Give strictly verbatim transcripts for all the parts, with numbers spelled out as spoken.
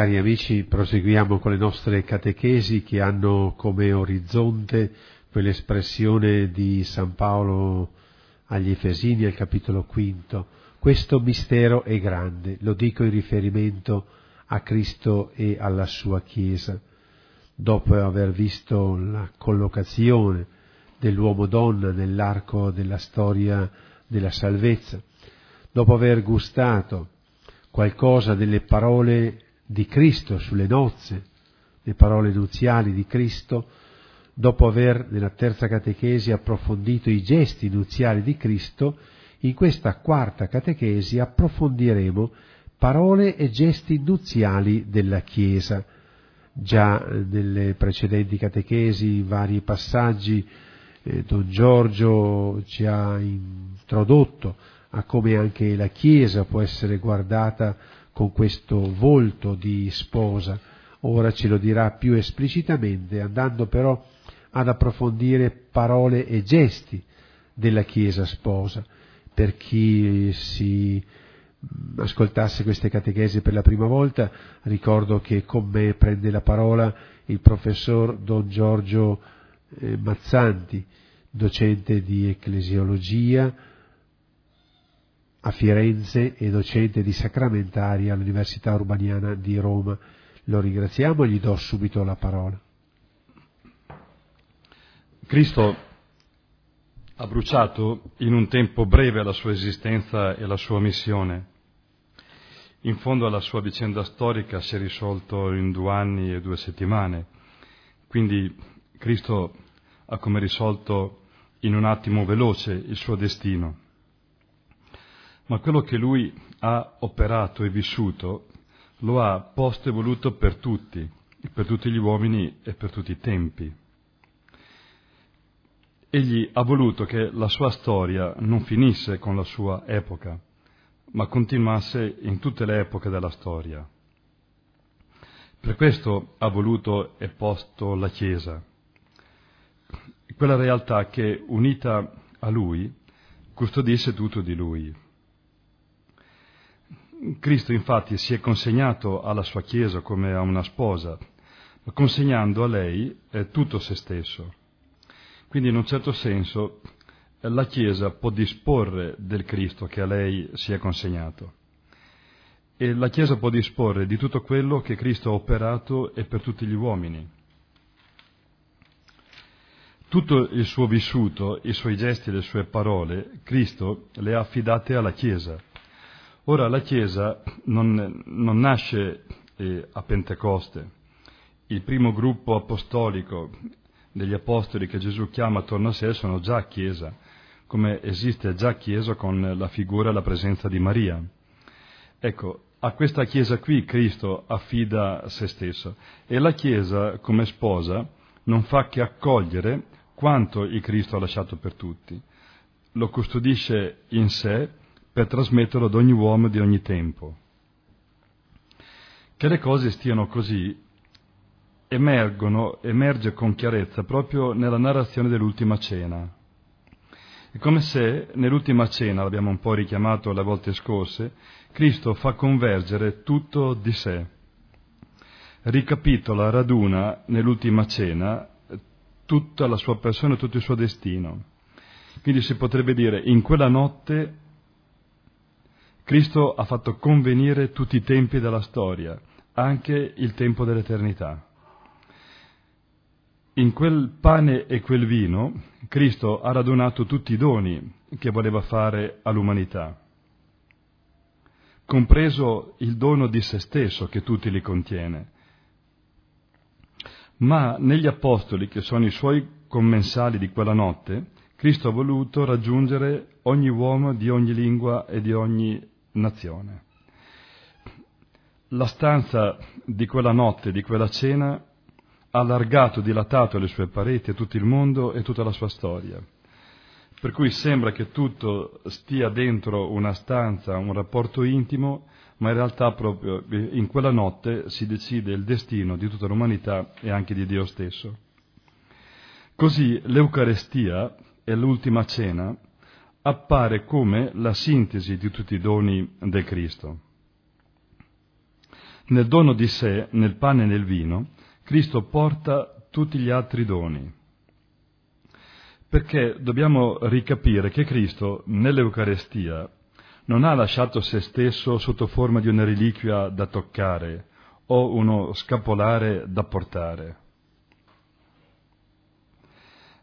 Cari amici, proseguiamo con le nostre catechesi che hanno come orizzonte quell'espressione di San Paolo agli Efesini al capitolo quinto. Questo mistero è grande, lo dico in riferimento a Cristo e alla sua Chiesa. Dopo aver visto la collocazione dell'uomo-donna nell'arco della storia della salvezza, dopo aver gustato qualcosa delle parole di Cristo sulle nozze, le parole nuziali di Cristo, dopo aver nella terza catechesi approfondito i gesti nuziali di Cristo, in questa quarta catechesi approfondiremo parole e gesti nuziali della Chiesa. Già nelle precedenti catechesi, in vari passaggi, eh, Don Giorgio ci ha introdotto a come anche la Chiesa può essere guardata con questo volto di sposa. Ora ce lo dirà più esplicitamente, andando però ad approfondire parole e gesti della Chiesa sposa. Per chi si ascoltasse queste catechesi per la prima volta, ricordo che con me prende la parola il professor Don Giorgio Mazzanti, docente di ecclesiologia a Firenze e docente di sacramentari all'Università Urbaniana di Roma. Lo ringraziamo e gli do subito la parola. Cristo ha bruciato in un tempo breve la sua esistenza e la sua missione. In fondo alla sua vicenda storica si è risolto in due anni e due settimane. Quindi Cristo ha come risolto in un attimo veloce il suo destino. Ma quello che Lui ha operato e vissuto lo ha posto e voluto per tutti, per tutti gli uomini e per tutti i tempi. Egli ha voluto che la sua storia non finisse con la sua epoca, ma continuasse in tutte le epoche della storia. Per questo ha voluto e posto la Chiesa, quella realtà che, unita a Lui, custodisse tutto di Lui. Cristo, infatti, si è consegnato alla sua Chiesa come a una sposa, ma consegnando a lei tutto se stesso. Quindi in un certo senso la Chiesa può disporre del Cristo che a lei si è consegnato e la Chiesa può disporre di tutto quello che Cristo ha operato e per tutti gli uomini. Tutto il suo vissuto, i suoi gesti, le sue parole, Cristo le ha affidate alla Chiesa. Ora la Chiesa non, non nasce eh, a Pentecoste. Il primo gruppo apostolico degli apostoli che Gesù chiama attorno a sé sono già Chiesa, come esiste già Chiesa con la figura e la presenza di Maria. Ecco, a questa Chiesa qui Cristo affida se stesso e la Chiesa come sposa non fa che accogliere quanto il Cristo ha lasciato per tutti, lo custodisce in sé per trasmetterlo ad ogni uomo di ogni tempo. Che le cose stiano così emergono, emerge con chiarezza proprio nella narrazione dell'ultima cena. È come se nell'ultima cena, l'abbiamo un po' richiamato le volte scorse, Cristo fa convergere tutto di sé. Ricapitola, raduna nell'ultima cena tutta la sua persona e tutto il suo destino. Quindi si potrebbe dire, in quella notte Cristo ha fatto convenire tutti i tempi della storia, anche il tempo dell'eternità. In quel pane e quel vino Cristo ha radunato tutti i doni che voleva fare all'umanità, compreso il dono di se stesso che tutti li contiene. Ma negli apostoli, che sono i suoi commensali di quella notte, Cristo ha voluto raggiungere ogni uomo di ogni lingua e di ogni nazione. La stanza di quella notte, di quella cena, ha allargato, dilatato le sue pareti a tutto il mondo e tutta la sua storia. Per cui sembra che tutto stia dentro una stanza, un rapporto intimo, ma in realtà proprio in quella notte si decide il destino di tutta l'umanità e anche di Dio stesso. Così l'Eucarestia e l'ultima cena appare come la sintesi di tutti i doni del Cristo. Nel dono di sé, nel pane e nel vino, Cristo porta tutti gli altri doni. Perché dobbiamo ricapire che Cristo, nell'Eucarestia, non ha lasciato se stesso sotto forma di una reliquia da toccare o uno scapolare da portare.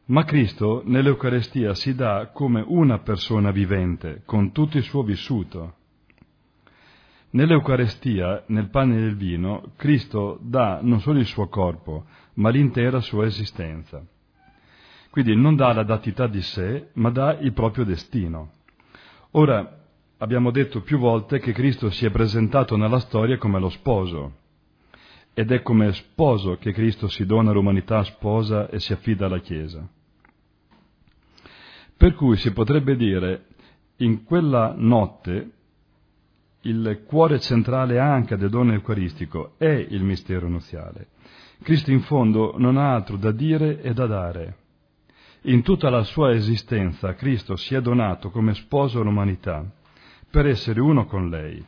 Ma Cristo, nell'Eucarestia, si dà come una persona vivente, con tutto il suo vissuto. Nell'Eucarestia, nel pane e nel vino, Cristo dà non solo il suo corpo, ma l'intera sua esistenza. Quindi non dà la datità di sé, ma dà il proprio destino. Ora, abbiamo detto più volte che Cristo si è presentato nella storia come lo sposo, ed è come sposo che Cristo si dona all'umanità sposa e si affida alla Chiesa. Per cui si potrebbe dire, in quella notte, il cuore centrale anche del dono eucaristico è il mistero nuziale. Cristo in fondo non ha altro da dire e da dare. In tutta la sua esistenza Cristo si è donato come sposo all'umanità per essere uno con lei.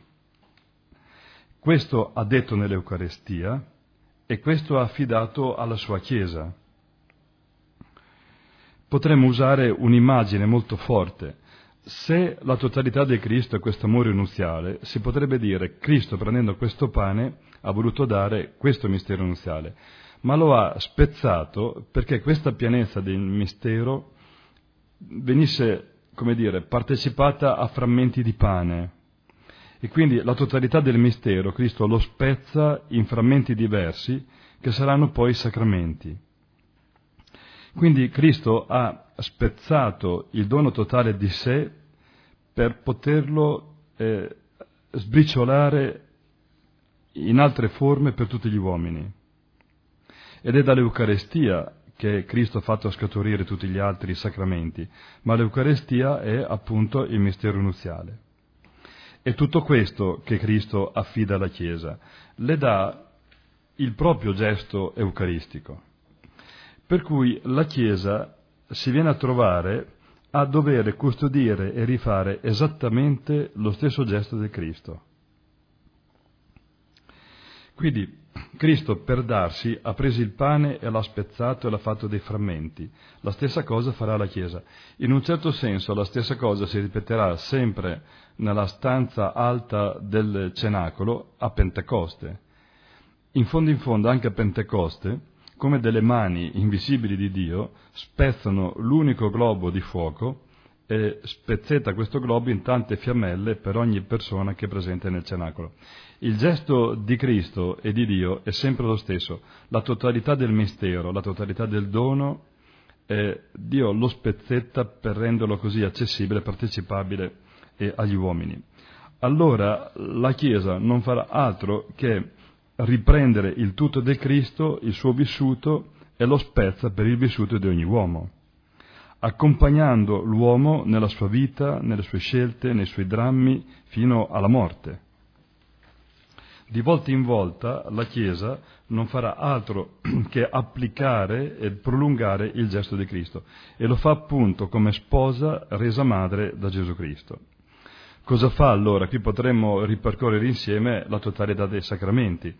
Questo ha detto nell'Eucarestia e questo ha affidato alla sua Chiesa. Potremmo usare un'immagine molto forte. Se la totalità di Cristo è questo amore nuziale, si potrebbe dire Cristo prendendo questo pane ha voluto dare questo mistero nuziale, ma lo ha spezzato perché questa pienezza del mistero venisse, come dire, partecipata a frammenti di pane. E quindi la totalità del mistero Cristo lo spezza in frammenti diversi che saranno poi sacramenti. Quindi Cristo ha spezzato il dono totale di sé per poterlo eh, sbriciolare in altre forme per tutti gli uomini. Ed è dall'Eucarestia che Cristo ha fatto scaturire tutti gli altri sacramenti, ma l'Eucarestia è appunto il mistero nuziale. È tutto questo che Cristo affida alla Chiesa, le dà il proprio gesto eucaristico. Per cui la Chiesa si viene a trovare a dover custodire e rifare esattamente lo stesso gesto di Cristo. Quindi Cristo per darsi ha preso il pane e l'ha spezzato e l'ha fatto dei frammenti. La stessa cosa farà la Chiesa. In un certo senso la stessa cosa si ripeterà sempre nella stanza alta del Cenacolo a Pentecoste. In fondo in fondo anche a Pentecoste, come delle mani invisibili di Dio, spezzano l'unico globo di fuoco e spezzetta questo globo in tante fiammelle per ogni persona che è presente nel Cenacolo. Il gesto di Cristo e di Dio è sempre lo stesso. La totalità del mistero, la totalità del dono, eh, Dio lo spezzetta per renderlo così accessibile, partecipabile eh, agli uomini. Allora la Chiesa non farà altro che riprendere il tutto di Cristo, il suo vissuto, e lo spezza per il vissuto di ogni uomo, accompagnando l'uomo nella sua vita, nelle sue scelte, nei suoi drammi, fino alla morte. Di volta in volta la Chiesa non farà altro che applicare e prolungare il gesto di Cristo, e lo fa appunto come sposa resa madre da Gesù Cristo. Cosa fa allora? Qui potremmo ripercorrere insieme la totalità dei sacramenti.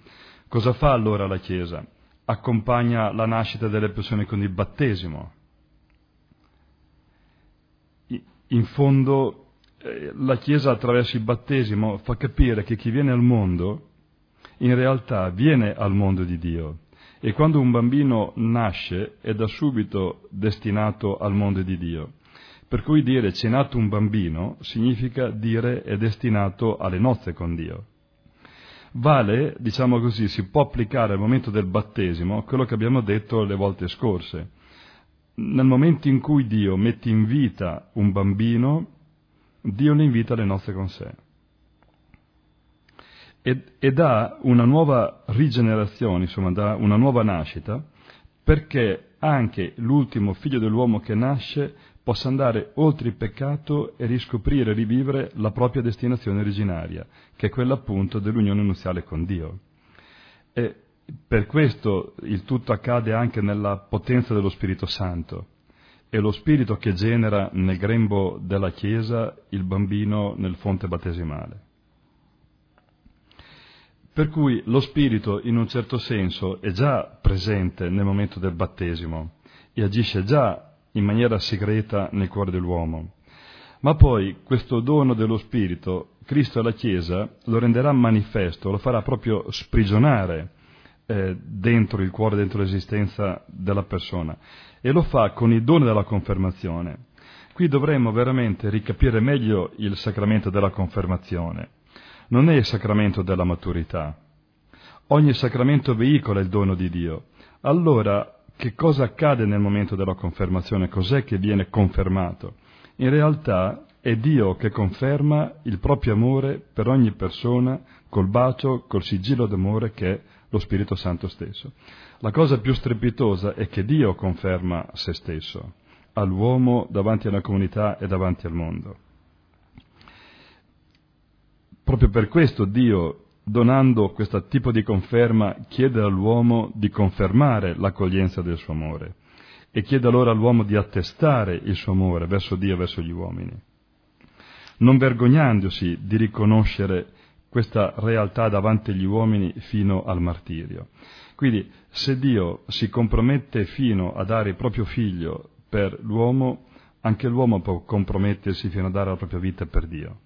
Cosa fa allora la Chiesa? Accompagna la nascita delle persone con il battesimo. In fondo la Chiesa attraverso il battesimo fa capire che chi viene al mondo in realtà viene al mondo di Dio, e quando un bambino nasce è da subito destinato al mondo di Dio. Per cui dire c'è nato un bambino significa dire è destinato alle nozze con Dio. Vale, diciamo così, si può applicare al momento del battesimo quello che abbiamo detto le volte scorse. Nel momento in cui Dio mette in vita un bambino, Dio ne invita le nozze con sé. Ed, ed dà una nuova rigenerazione, insomma, dà una nuova nascita, perché anche l'ultimo figlio dell'uomo che nasce possa andare oltre il peccato e riscoprire e rivivere la propria destinazione originaria, che è quella appunto dell'unione nuziale con Dio. E per questo il tutto accade anche nella potenza dello Spirito Santo. È lo Spirito che genera nel grembo della Chiesa il bambino nel fonte battesimale. Per cui lo Spirito, in un certo senso, è già presente nel momento del battesimo e agisce già in maniera segreta nel cuore dell'uomo. Ma poi questo dono dello Spirito, Cristo alla Chiesa, lo renderà manifesto, lo farà proprio sprigionare eh, dentro il cuore, dentro l'esistenza della persona. E lo fa con il dono della confermazione. Qui dovremmo veramente ricapire meglio il sacramento della confermazione. Non è il sacramento della maturità. Ogni sacramento veicola il dono di Dio. Allora, che cosa accade nel momento della confermazione? Cos'è che viene confermato? In realtà è Dio che conferma il proprio amore per ogni persona col bacio, col sigillo d'amore che è lo Spirito Santo stesso. La cosa più strepitosa è che Dio conferma se stesso, all'uomo, davanti alla comunità e davanti al mondo. Proprio per questo Dio, donando questo tipo di conferma, chiede all'uomo di confermare l'accoglienza del suo amore e chiede allora all'uomo di attestare il suo amore verso Dio e verso gli uomini, non vergognandosi di riconoscere questa realtà davanti agli uomini fino al martirio. Quindi se Dio si compromette fino a dare il proprio figlio per l'uomo, anche l'uomo può compromettersi fino a dare la propria vita per Dio.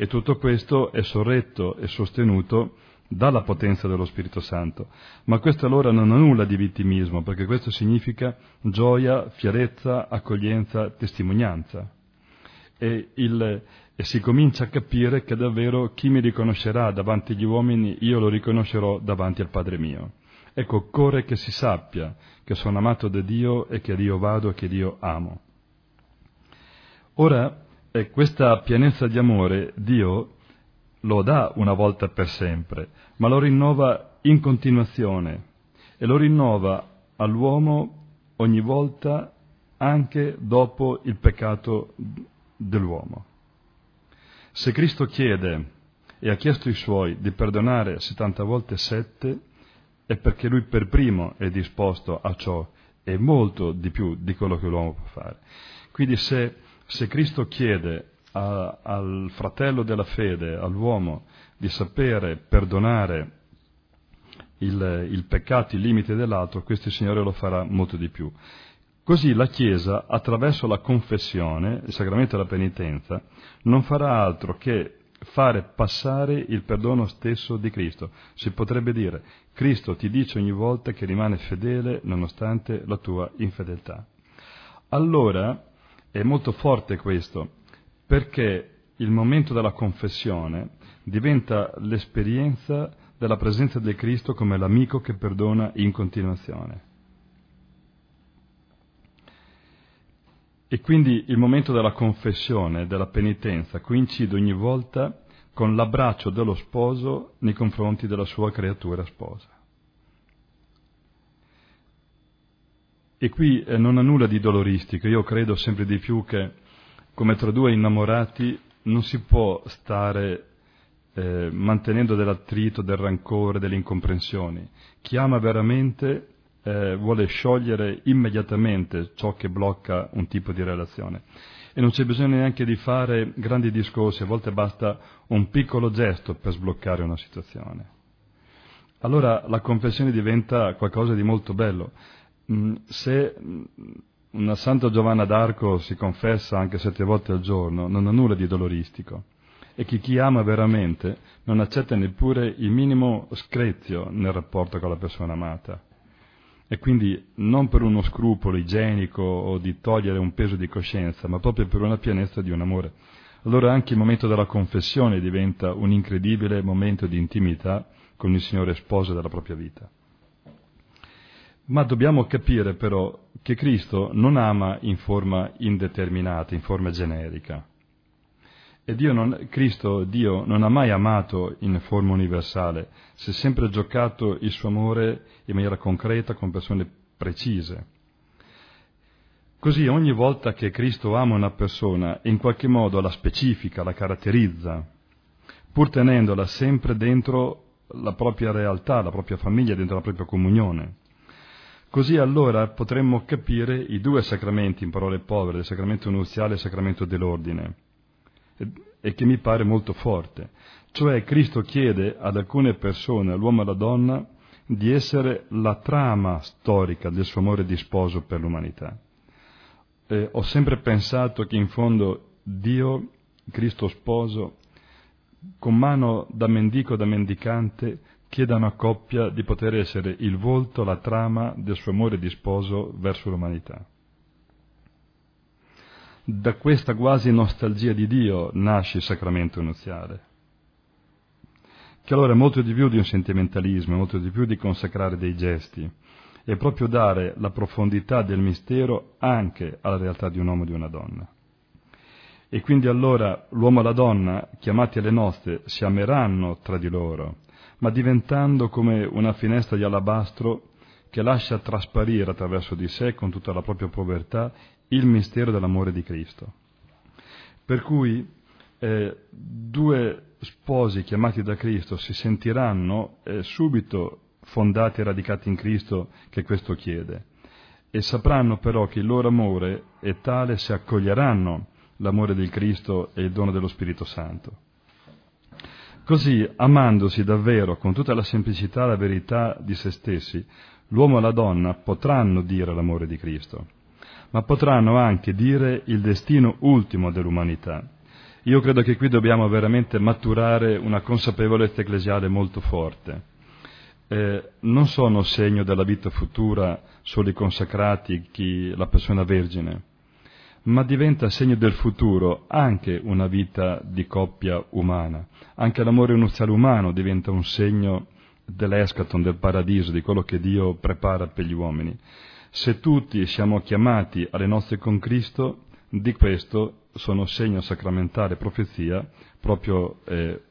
E tutto questo è sorretto e sostenuto dalla potenza dello Spirito Santo. Ma questo allora non ha nulla di vittimismo, perché questo significa gioia, fierezza, accoglienza, testimonianza. E, il, e si comincia a capire che davvero chi mi riconoscerà davanti agli uomini, io lo riconoscerò davanti al Padre mio. Ecco, occorre che si sappia che sono amato da Dio e che a Dio vado e che Dio amo. Ora, e questa pienezza di amore Dio lo dà una volta per sempre, ma lo rinnova in continuazione e lo rinnova all'uomo ogni volta anche dopo il peccato dell'uomo. Se Cristo chiede e ha chiesto ai Suoi di perdonare settanta volte sette, è perché Lui per primo è disposto a ciò e molto di più di quello che l'uomo può fare. Quindi se Se Cristo chiede a, al fratello della fede, all'uomo, di sapere perdonare il, il peccato, i limiti dell'altro, questo Signore lo farà molto di più. Così la Chiesa, attraverso la confessione, il sacramento della penitenza, non farà altro che fare passare il perdono stesso di Cristo. Si potrebbe dire, Cristo ti dice ogni volta che rimane fedele nonostante la tua infedeltà. Allora, è molto forte questo, perché il momento della confessione diventa l'esperienza della presenza di Cristo come l'amico che perdona in continuazione. E quindi il momento della confessione, della penitenza, coincide ogni volta con l'abbraccio dello sposo nei confronti della sua creatura sposa. E qui eh, non ha nulla di doloristico. Io credo sempre di più che, come tra due innamorati, non si può stare eh, mantenendo dell'attrito, del rancore, delle incomprensioni. Chi ama veramente eh, vuole sciogliere immediatamente ciò che blocca un tipo di relazione. E non c'è bisogno neanche di fare grandi discorsi, a volte basta un piccolo gesto per sbloccare una situazione. Allora la confessione diventa qualcosa di molto bello. Se una Santa Giovanna d'Arco si confessa anche sette volte al giorno, non ha nulla di doloristico. E che chi ama veramente non accetta neppure il minimo screzio nel rapporto con la persona amata. E quindi non per uno scrupolo igienico o di togliere un peso di coscienza, ma proprio per una pienezza di un amore. Allora anche il momento della confessione diventa un incredibile momento di intimità con il Signore sposo della propria vita. Ma dobbiamo capire però che Cristo non ama in forma indeterminata, in forma generica. E Dio non, Cristo, Dio, non ha mai amato in forma universale, si è sempre giocato il suo amore in maniera concreta con persone precise. Così ogni volta che Cristo ama una persona, in qualche modo la specifica, la caratterizza, pur tenendola sempre dentro la propria realtà, la propria famiglia, dentro la propria comunione. Così allora potremmo capire i due sacramenti, in parole povere, il sacramento nuziale e il sacramento dell'ordine. e che mi pare molto forte, cioè Cristo chiede ad alcune persone, all'uomo e alla donna, di essere la trama storica del suo amore di sposo per l'umanità. Eh, ho sempre pensato che in fondo Dio, Cristo sposo, con mano da mendico e da mendicante, chiede a una coppia di poter essere il volto, la trama del suo amore di sposo verso l'umanità. Da questa quasi nostalgia di Dio nasce il sacramento nuziale, che allora è molto di più di un sentimentalismo, è molto di più di consacrare dei gesti, è proprio dare la profondità del mistero anche alla realtà di un uomo e di una donna. E quindi allora l'uomo e la donna, chiamati alle nozze, si ameranno tra di loro, ma diventando come una finestra di alabastro che lascia trasparire attraverso di sé, con tutta la propria povertà, il mistero dell'amore di Cristo. Per cui eh, due sposi chiamati da Cristo si sentiranno eh, subito fondati e radicati in Cristo, che questo chiede, e sapranno però che il loro amore è tale se accoglieranno l'amore del Cristo e il dono dello Spirito Santo. Così, amandosi davvero con tutta la semplicità e la verità di se stessi, l'uomo e la donna potranno dire l'amore di Cristo, ma potranno anche dire il destino ultimo dell'umanità. Io credo che qui dobbiamo veramente maturare una consapevolezza ecclesiale molto forte. Eh, non sono segno della vita futura solo i consacrati, chi, la persona vergine, ma diventa segno del futuro anche una vita di coppia umana. Anche l'amore nuziale umano diventa un segno dell'eschaton, del paradiso, di quello che Dio prepara per gli uomini. Se tutti siamo chiamati alle nozze con Cristo, di questo sono segno sacramentale, profezia, proprio, eh,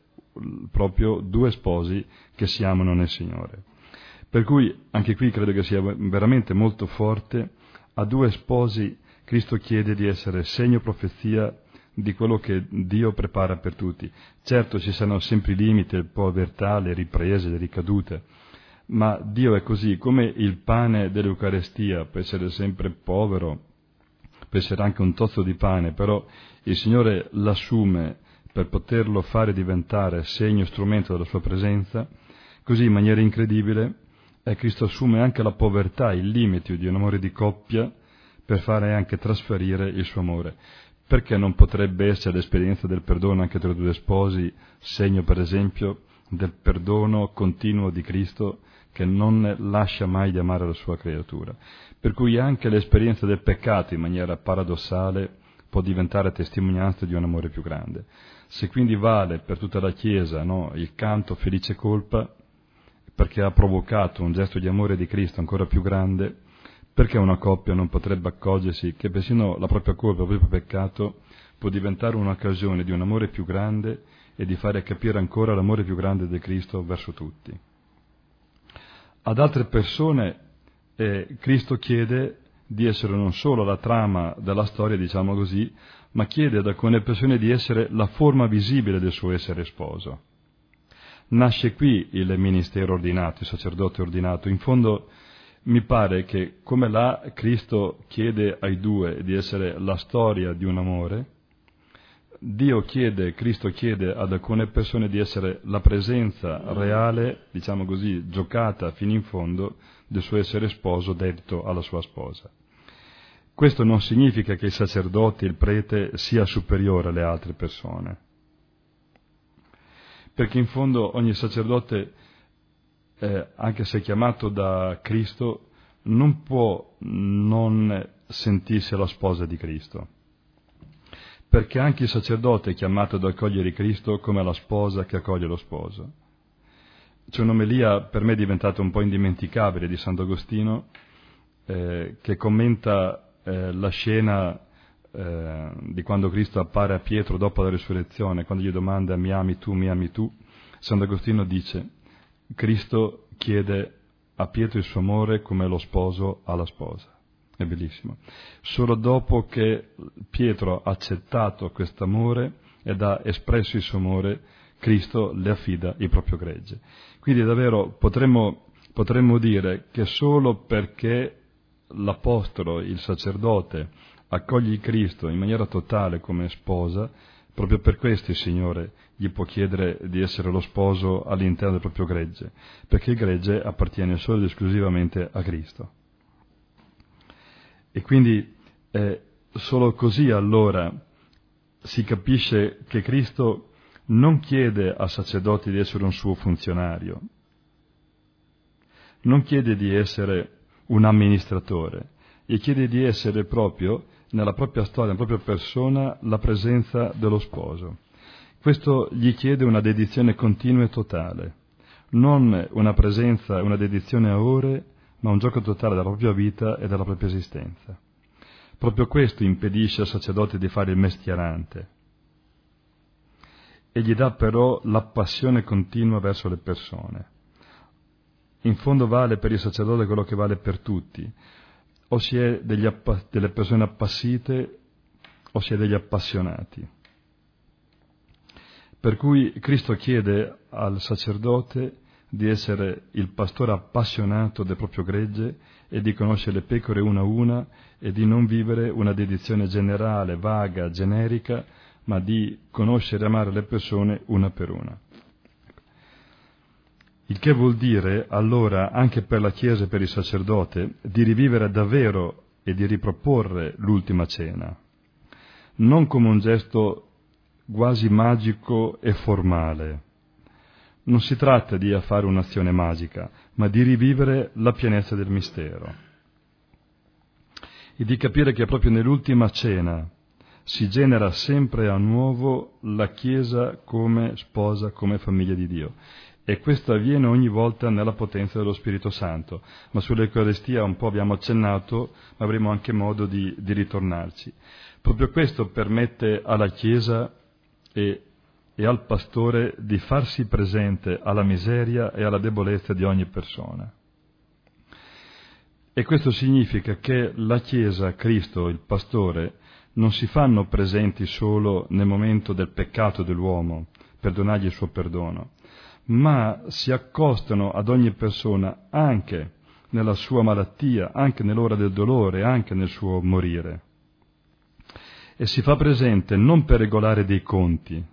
proprio due sposi che si amano nel Signore. Per cui anche qui credo che sia veramente molto forte: a due sposi Cristo chiede di essere segno, profezia di quello che Dio prepara per tutti. Certo, ci saranno sempre i limiti, le povertà, le riprese, le ricadute, ma Dio è così, come il pane dell'Eucarestia può essere sempre povero, può essere anche un tozzo di pane, però il Signore l'assume per poterlo fare diventare segno, strumento della sua presenza. Così, in maniera incredibile, eh, Cristo assume anche la povertà, i limiti di un amore di coppia, per fare anche trasferire il suo amore. Perché non potrebbe essere l'esperienza del perdono anche tra due sposi, segno per esempio del perdono continuo di Cristo, che non lascia mai di amare la sua creatura? Per cui anche l'esperienza del peccato, in maniera paradossale, può diventare testimonianza di un amore più grande. Se quindi vale per tutta la Chiesa, no, il canto felice colpa, perché ha provocato un gesto di amore di Cristo ancora più grande, perché una coppia non potrebbe accorgersi che persino la propria colpa, il proprio peccato, può diventare un'occasione di un amore più grande e di fare capire ancora l'amore più grande di Cristo verso tutti? Ad altre persone eh, Cristo chiede di essere non solo la trama della storia, diciamo così, ma chiede ad alcune persone di essere la forma visibile del suo essere sposo. Nasce qui il ministero ordinato, il sacerdote ordinato. In fondo, mi pare che, come là Cristo chiede ai due di essere la storia di un amore, Dio chiede, Cristo chiede ad alcune persone di essere la presenza reale, diciamo così, giocata fino in fondo, del suo essere sposo detto alla sua sposa. Questo non significa che il sacerdote, il prete, sia superiore alle altre persone, perché in fondo ogni sacerdote, Eh, anche se chiamato da Cristo, non può non sentirsi la sposa di Cristo, perché anche il sacerdote è chiamato ad accogliere Cristo come la sposa che accoglie lo sposo. C'è un'omelia, per me è diventata un po' indimenticabile, di Sant'Agostino, eh, che commenta eh, la scena eh, di quando Cristo appare a Pietro dopo la risurrezione, quando gli domanda mi ami tu, mi ami tu. Sant'Agostino dice: Cristo chiede a Pietro il suo amore come lo sposo alla sposa. È bellissimo. Solo dopo che Pietro ha accettato quest'amore ed ha espresso il suo amore, Cristo le affida il proprio gregge. Quindi davvero potremmo, potremmo dire che solo perché l'apostolo, il sacerdote, accoglie Cristo in maniera totale come sposa, Proprio per questo il Signore gli può chiedere di essere lo sposo all'interno del proprio gregge, perché il gregge appartiene solo ed esclusivamente a Cristo. E quindi eh, solo così allora si capisce che Cristo non chiede a sacerdoti di essere un suo funzionario, non chiede di essere un amministratore, gli chiede di essere proprio, nella propria storia, nella propria persona, la presenza dello sposo. Questo gli chiede una dedizione continua e totale, non una presenza, una dedizione a ore, ma un gioco totale della propria vita e della propria esistenza. Proprio questo impedisce al sacerdote di fare il mestierante e gli dà però la passione continua verso le persone. In fondo vale per il sacerdote quello che vale per tutti: o si è degli appa- delle persone appassite o si è degli appassionati. Per cui Cristo chiede al sacerdote di essere il pastore appassionato del proprio gregge e di conoscere le pecore una a una e di non vivere una dedizione generale, vaga, generica, ma di conoscere e amare le persone una per una. Il che vuol dire, allora, anche per la Chiesa e per il sacerdote, di rivivere davvero e di riproporre l'ultima cena, non come un gesto quasi magico e formale. Non si tratta di fare un'azione magica, ma di rivivere la pienezza del mistero e di capire che proprio nell'ultima cena si genera sempre a nuovo la Chiesa come sposa, come famiglia di Dio. E questo avviene ogni volta nella potenza dello Spirito Santo, ma sull'Eucaristia un po' abbiamo accennato, ma avremo anche modo di, di ritornarci. Proprio questo permette alla Chiesa e, e al pastore di farsi presente alla miseria e alla debolezza di ogni persona. E questo significa che la Chiesa, Cristo, il pastore, non si fanno presenti solo nel momento del peccato dell'uomo, per donargli il suo perdono, ma si accostano ad ogni persona anche nella sua malattia, anche nell'ora del dolore, anche nel suo morire. E si fa presente non per regolare dei conti,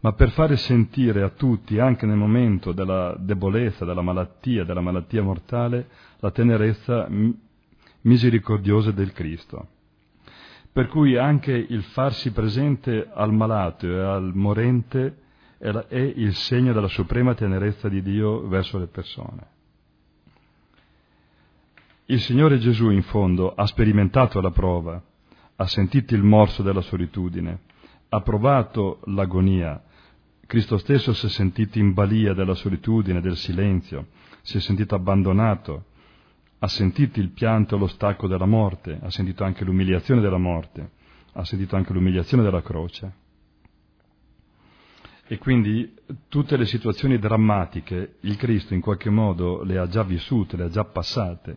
ma per fare sentire a tutti, anche nel momento della debolezza, della malattia, della malattia mortale, la tenerezza misericordiosa del Cristo. Per cui anche il farsi presente al malato e al morente è il segno della suprema tenerezza di Dio verso le persone. Il Signore Gesù, in fondo, ha sperimentato la prova, ha sentito il morso della solitudine, ha provato l'agonia. Cristo stesso si è sentito in balia della solitudine, del silenzio, si è sentito abbandonato, ha sentito il pianto e lo stacco della morte, ha sentito anche l'umiliazione della morte, ha sentito anche l'umiliazione della croce. E quindi tutte le situazioni drammatiche il Cristo in qualche modo le ha già vissute, le ha già passate.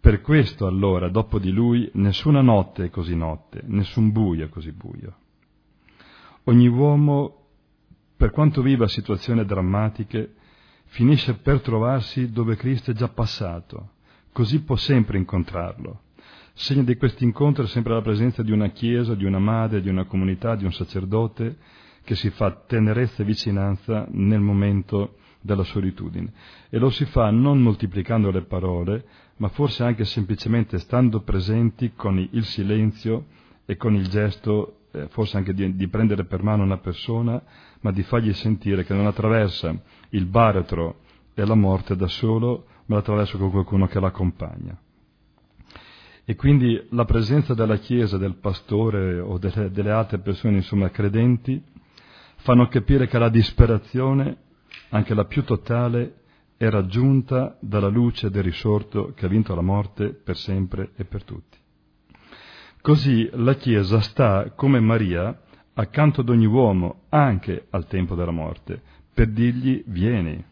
Per questo allora, dopo di Lui, nessuna notte è così notte, nessun buio è così buio. Ogni uomo, per quanto viva situazioni drammatiche, finisce per trovarsi dove Cristo è già passato, così può sempre incontrarlo. Segno di questo incontro è sempre la presenza di una Chiesa, di una madre, di una comunità, di un sacerdote, che si fa tenerezza e vicinanza nel momento della solitudine. E lo si fa non moltiplicando le parole, ma forse anche semplicemente stando presenti con il silenzio e con il gesto, eh, forse anche di, di prendere per mano una persona, ma di fargli sentire che non attraversa il baratro e la morte da solo, ma l'attraversa con qualcuno che l'accompagna. E quindi la presenza della Chiesa, del pastore o delle, delle altre persone, insomma, credenti, fanno capire che la disperazione, anche la più totale, è raggiunta dalla luce del risorto che ha vinto la morte per sempre e per tutti. Così la Chiesa sta, come Maria, accanto ad ogni uomo, anche al tempo della morte, per dirgli vieni.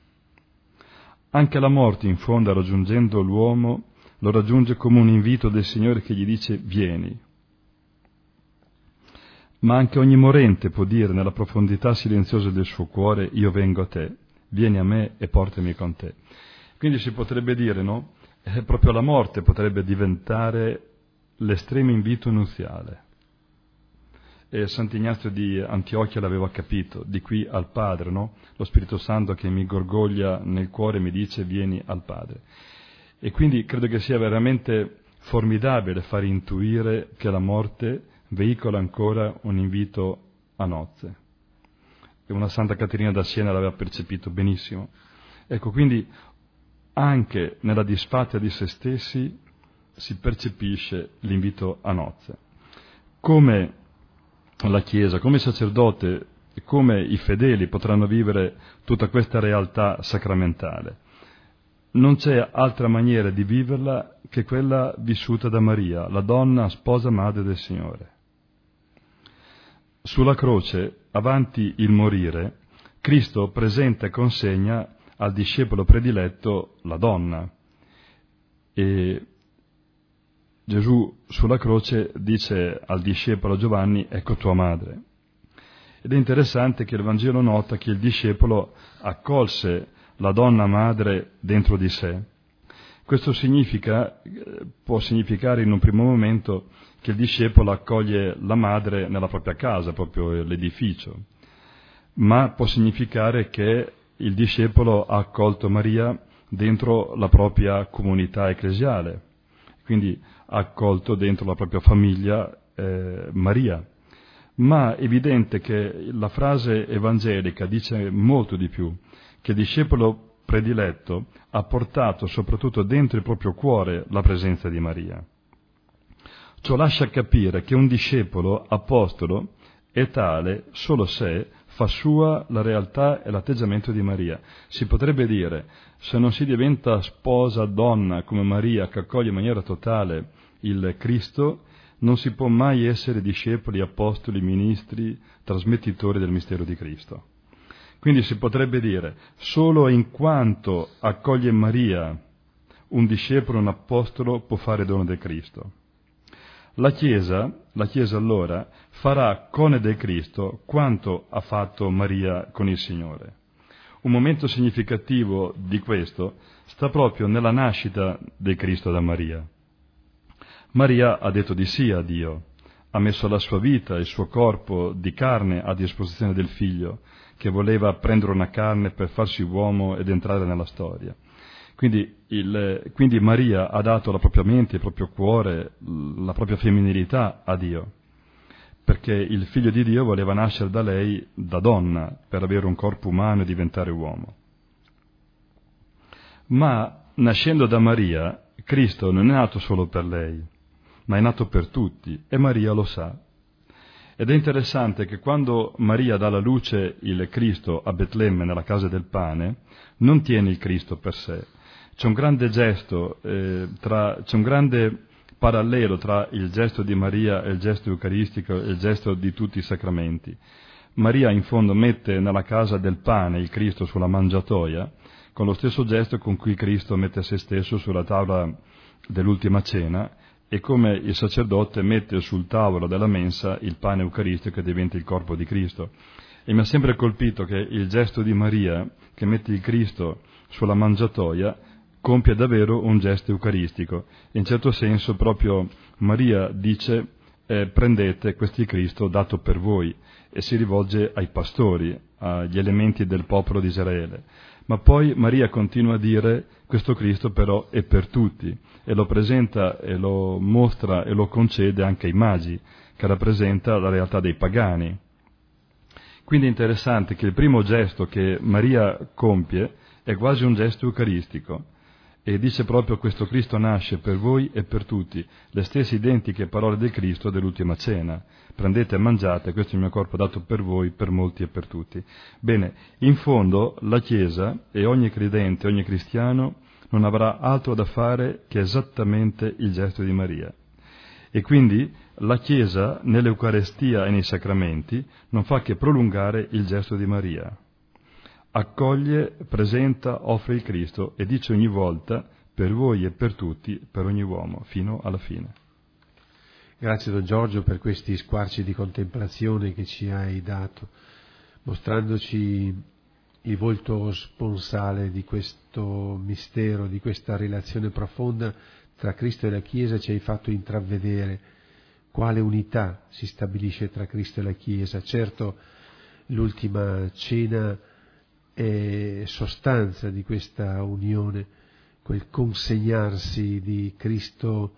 Anche la morte, in fondo, raggiungendo l'uomo, lo raggiunge come un invito del Signore che gli dice vieni. Ma anche ogni morente può dire nella profondità silenziosa del suo cuore io vengo a te, vieni a me e portami con te. Quindi si potrebbe dire, no? Eh, proprio la morte potrebbe diventare l'estremo invito nuziale. eh, Sant'Ignazio di Antiochia l'aveva capito, di qui al Padre, no? Lo Spirito Santo che mi gorgoglia nel cuore mi dice vieni al Padre. E quindi credo che sia veramente formidabile far intuire che la morte veicola ancora un invito a nozze. E una Santa Caterina da Siena l'aveva percepito benissimo. Ecco, quindi anche nella disfatta di se stessi si percepisce l'invito a nozze. Come la Chiesa, come i sacerdote, come i fedeli potranno vivere tutta questa realtà sacramentale? Non c'è altra maniera di viverla che quella vissuta da Maria, la donna sposa madre del Signore. Sulla croce, avanti il morire, Cristo presenta e consegna al discepolo prediletto la donna. E Gesù sulla croce dice al discepolo Giovanni, ecco tua madre. Ed è interessante che il Vangelo nota che il discepolo accolse la donna madre dentro di sé. Questo significa, può significare in un primo momento che il discepolo accoglie la madre nella propria casa, proprio l'edificio, ma può significare che il discepolo ha accolto Maria dentro la propria comunità ecclesiale, quindi ha accolto dentro la propria famiglia eh, Maria. Ma è evidente che la frase evangelica dice molto di più, che il discepolo prediletto ha portato soprattutto dentro il proprio cuore la presenza di Maria. Ciò lascia capire che un discepolo apostolo è tale solo se fa sua la realtà e l'atteggiamento di Maria. Si potrebbe dire, se non si diventa sposa donna come Maria, che accoglie in maniera totale il Cristo, non si può mai essere discepoli, apostoli, ministri, trasmettitori del mistero di Cristo. Quindi si potrebbe dire, solo in quanto accoglie Maria, un discepolo, un apostolo può fare dono del Cristo. La Chiesa, la Chiesa allora, farà con del Cristo quanto ha fatto Maria con il Signore. Un momento significativo di questo sta proprio nella nascita del Cristo da Maria. Maria ha detto di sì a Dio, ha messo la sua vita, il suo corpo di carne a disposizione del Figlio, che voleva prendere una carne per farsi uomo ed entrare nella storia. Quindi, il, quindi Maria ha dato la propria mente, il proprio cuore, la propria femminilità a Dio, perché il Figlio di Dio voleva nascere da lei, da donna, per avere un corpo umano e diventare uomo. Ma nascendo da Maria, Cristo non è nato solo per lei, ma è nato per tutti, e Maria lo sa. Ed è interessante che quando Maria dà alla luce il Cristo a Betlemme, nella casa del pane, non tiene il Cristo per sé. C'è un grande gesto, eh, tra, c'è un grande parallelo tra il gesto di Maria e il gesto eucaristico e il gesto di tutti i sacramenti. Maria in fondo mette nella casa del pane il Cristo sulla mangiatoia, con lo stesso gesto con cui Cristo mette se stesso sulla tavola dell'ultima cena, e come il sacerdote mette sul tavolo della mensa il pane eucaristico che diventa il corpo di Cristo. E mi ha sempre colpito che il gesto di Maria, che mette il Cristo sulla mangiatoia, compie davvero un gesto eucaristico. In certo senso proprio Maria dice eh, prendete questo Cristo dato per voi, e si rivolge ai pastori, agli elementi del popolo di Israele. Ma poi Maria continua a dire, questo Cristo però è per tutti, e lo presenta e lo mostra e lo concede anche ai magi, che rappresenta la realtà dei pagani. Quindi è interessante che il primo gesto che Maria compie è quasi un gesto eucaristico, e dice proprio questo Cristo nasce per voi e per tutti, le stesse identiche parole del Cristo dell'ultima cena. Prendete e mangiate, questo è il mio corpo dato per voi, per molti e per tutti. Bene, in fondo la Chiesa e ogni credente, ogni cristiano non avrà altro da fare che esattamente il gesto di Maria. E quindi la Chiesa nell'Eucarestia e nei sacramenti non fa che prolungare il gesto di Maria. Accoglie, presenta, offre il Cristo e dice ogni volta per voi e per tutti, per ogni uomo, fino alla fine. Grazie Don Giorgio per questi squarci di contemplazione che ci hai dato, mostrandoci il volto sponsale di questo mistero, di questa relazione profonda tra Cristo e la Chiesa. Ci hai fatto intravedere quale unità si stabilisce tra Cristo e la Chiesa. Certo, l'ultima cena è sostanza di questa unione, quel consegnarsi di Cristo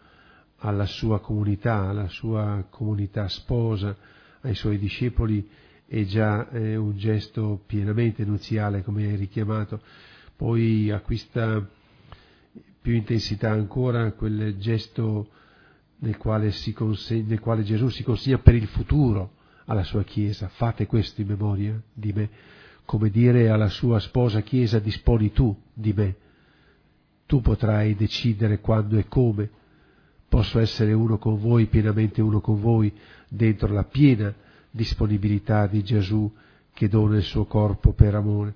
alla sua comunità, alla sua comunità sposa, ai suoi discepoli, è già eh, un gesto pienamente nuziale, come hai richiamato. Poi acquista più intensità ancora quel gesto nel quale, si consegna, nel quale Gesù si consegna per il futuro alla sua Chiesa. Fate questo in memoria di me, come dire alla sua sposa Chiesa: disponi tu di me, tu potrai decidere quando e come posso essere uno con voi, pienamente uno con voi, dentro la piena disponibilità di Gesù che dona il suo corpo per amore.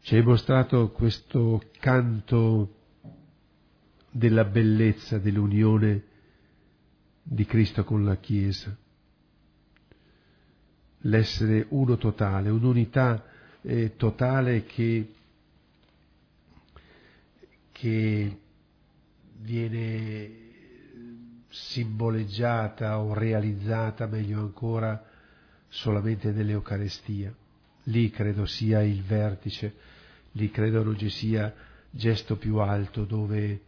Ci è mostrato questo canto della bellezza dell'unione di Cristo con la Chiesa, l'essere uno totale, un'unità eh, totale che, che viene simboleggiata o realizzata, meglio ancora, solamente nell'Eucarestia. Lì credo sia il vertice, lì credo non ci sia gesto più alto dove,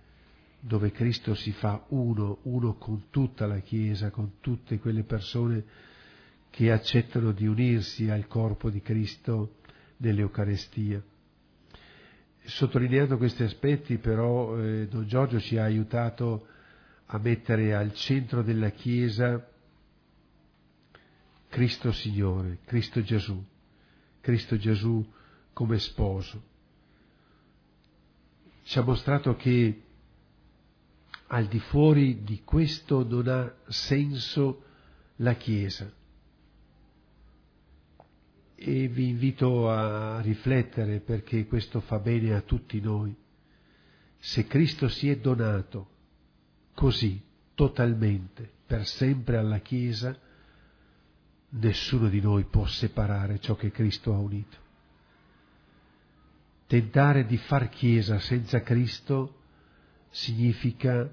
dove Cristo si fa uno, uno con tutta la Chiesa, con tutte quelle persone che accettano di unirsi al corpo di Cristo nell'Eucarestia. Sottolineando questi aspetti, però, eh, Don Giorgio ci ha aiutato a mettere al centro della Chiesa Cristo Signore, Cristo Gesù, Cristo Gesù come sposo. Ci ha mostrato che al di fuori di questo non ha senso la Chiesa. E vi invito a riflettere, perché questo fa bene a tutti noi. Se Cristo si è donato così, totalmente, per sempre alla Chiesa, nessuno di noi può separare ciò che Cristo ha unito. Tentare di far Chiesa senza Cristo significa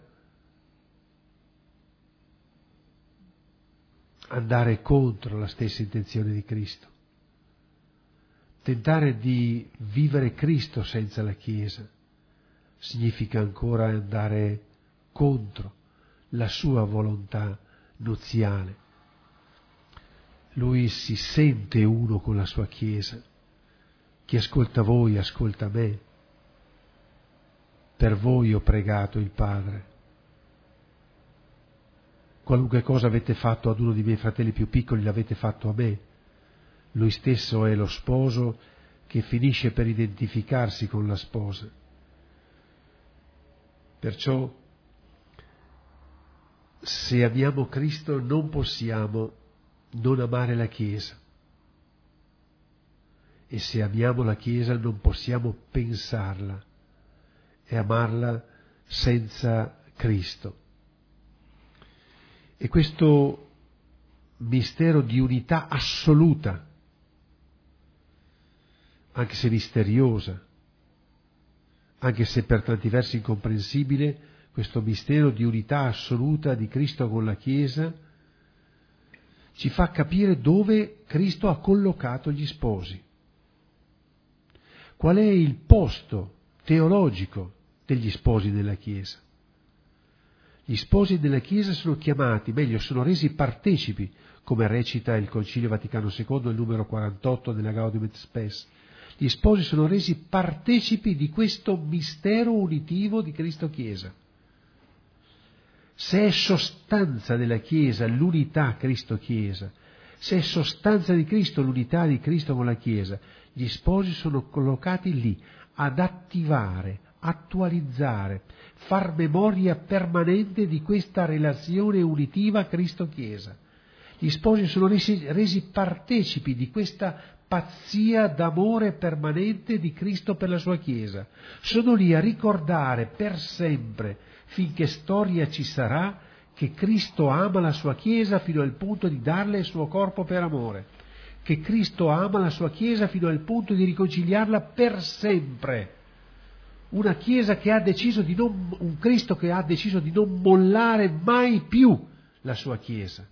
andare contro la stessa intenzione di Cristo. Tentare di vivere Cristo senza la Chiesa significa ancora andare contro la sua volontà nuziale. Lui si sente uno con la sua Chiesa. Chi ascolta voi, ascolta me. Per voi ho pregato il Padre. Qualunque cosa avete fatto ad uno dei miei fratelli più piccoli, l'avete fatto a me. Lui stesso è lo sposo che finisce per identificarsi con la sposa. Perciò, se amiamo Cristo, non possiamo non amare la Chiesa. E se amiamo la Chiesa, non possiamo pensarla e amarla senza Cristo. E questo mistero di unità assoluta, anche se misteriosa, anche se per tanti versi incomprensibile, questo mistero di unità assoluta di Cristo con la Chiesa ci fa capire dove Cristo ha collocato gli sposi. Qual è il posto teologico degli sposi della Chiesa? Gli sposi della Chiesa sono chiamati, meglio, sono resi partecipi, come recita il Concilio Vaticano secondo, il numero quarantotto della Gaudium et Spes. Gli sposi sono resi partecipi di questo mistero unitivo di Cristo Chiesa. Se è sostanza della Chiesa l'unità Cristo Chiesa, se è sostanza di Cristo l'unità di Cristo con la Chiesa, gli sposi sono collocati lì ad attivare, attualizzare, far memoria permanente di questa relazione unitiva Cristo Chiesa. Gli sposi sono resi, resi partecipi di questa pazzia d'amore permanente di Cristo per la sua Chiesa. Sono lì a ricordare per sempre, finché storia ci sarà, che Cristo ama la sua Chiesa fino al punto di darle il suo corpo per amore, che Cristo ama la sua Chiesa fino al punto di riconciliarla per sempre. Una Chiesa che ha deciso di non, un Cristo che ha deciso di non mollare mai più la sua Chiesa.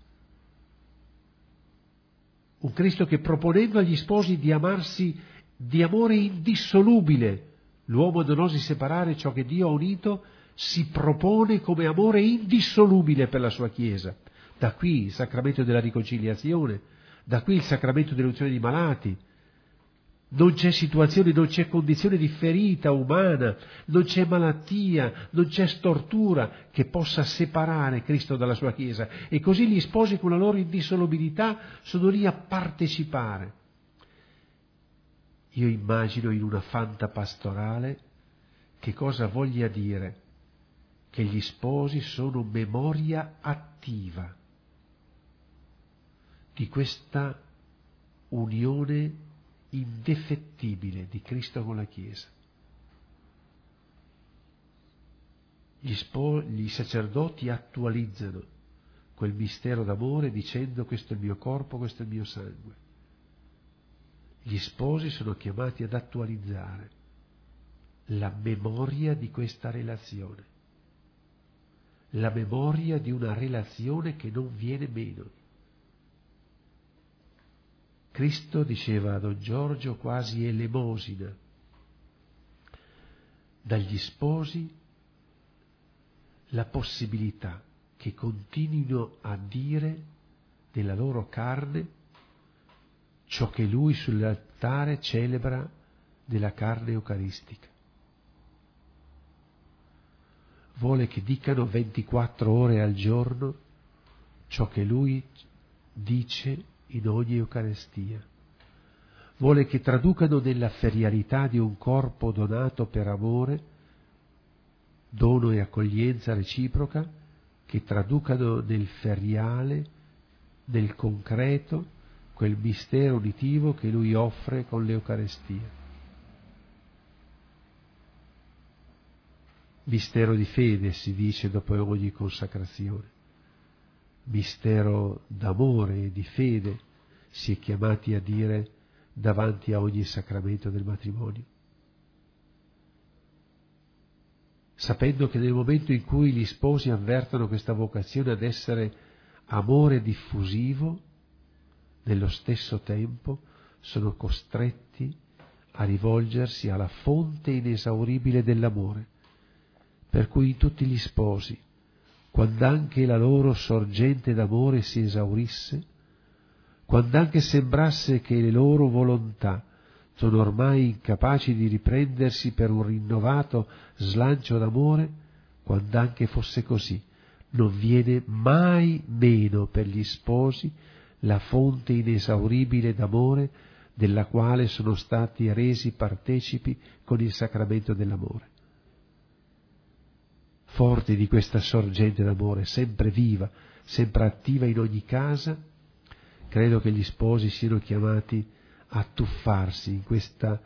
Un Cristo che proponeva agli sposi di amarsi di amore indissolubile, l'uomo non osi separare ciò che Dio ha unito, si propone come amore indissolubile per la sua Chiesa. Da qui il sacramento della riconciliazione, da qui il sacramento dell'unzione dei malati. Non c'è situazione, non c'è condizione di ferita umana, non c'è malattia, non c'è stortura che possa separare Cristo dalla sua Chiesa. E così gli sposi con la loro indissolubilità sono lì a partecipare. Io immagino in una fantapastorale che cosa voglia dire che gli sposi sono memoria attiva di questa unione indefettibile di Cristo con la Chiesa. Gli, spo, gli sacerdoti attualizzano quel mistero d'amore dicendo: questo è il mio corpo, questo è il mio sangue. Gli sposi sono chiamati ad attualizzare la memoria di questa relazione, la memoria di una relazione che non viene meno. Cristo, diceva Don Giorgio, quasi elemosina dagli sposi la possibilità che continuino a dire della loro carne ciò che Lui sull'altare celebra della carne eucaristica. Vuole che dicano ventiquattro ore al giorno ciò che Lui dice in ogni Eucaristia. Vuole che traducano nella ferialità di un corpo donato per amore, dono e accoglienza reciproca, che traducano nel feriale, nel concreto, quel mistero uditivo che Lui offre con l'Eucaristia. Mistero di fede, si dice dopo ogni consacrazione. Mistero d'amore e di fede si è chiamati a dire davanti a ogni sacramento del matrimonio, sapendo che nel momento in cui gli sposi avvertono questa vocazione ad essere amore diffusivo, nello stesso tempo sono costretti a rivolgersi alla fonte inesauribile dell'amore, per cui in tutti gli sposi, quand'anche la loro sorgente d'amore si esaurisse, quand'anche sembrasse che le loro volontà sono ormai incapaci di riprendersi per un rinnovato slancio d'amore, quand'anche fosse così, non viene mai meno per gli sposi la fonte inesauribile d'amore della quale sono stati resi partecipi con il sacramento dell'amore. Forte di questa sorgente d'amore, sempre viva, sempre attiva in ogni casa, credo che gli sposi siano chiamati a tuffarsi in questa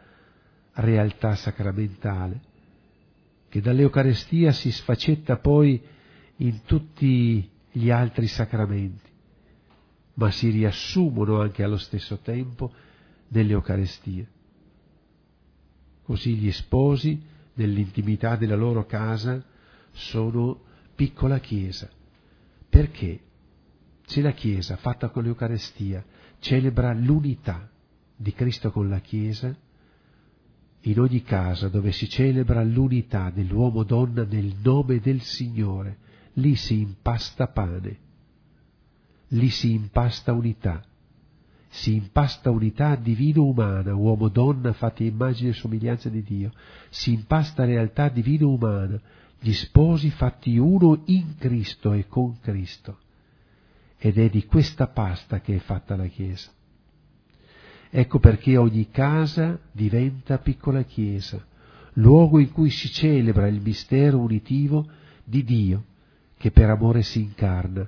realtà sacramentale, che dall'Eucaristia si sfacetta poi in tutti gli altri sacramenti, ma si riassumono anche allo stesso tempo nell'Eucaristia. Così gli sposi, nell'intimità della loro casa, sono piccola Chiesa, perché se la Chiesa, fatta con l'Eucaristia, celebra l'unità di Cristo con la Chiesa, in ogni casa dove si celebra l'unità dell'uomo-donna nel nome del Signore, lì si impasta pane, lì si impasta unità, si impasta unità divino-umana, uomo-donna fatti immagine e somiglianza di Dio, si impasta realtà divino-umana, gli sposi fatti uno in Cristo e con Cristo, ed è di questa pasta che è fatta la Chiesa. Ecco perché ogni casa diventa piccola Chiesa, luogo in cui si celebra il mistero unitivo di Dio che per amore si incarna,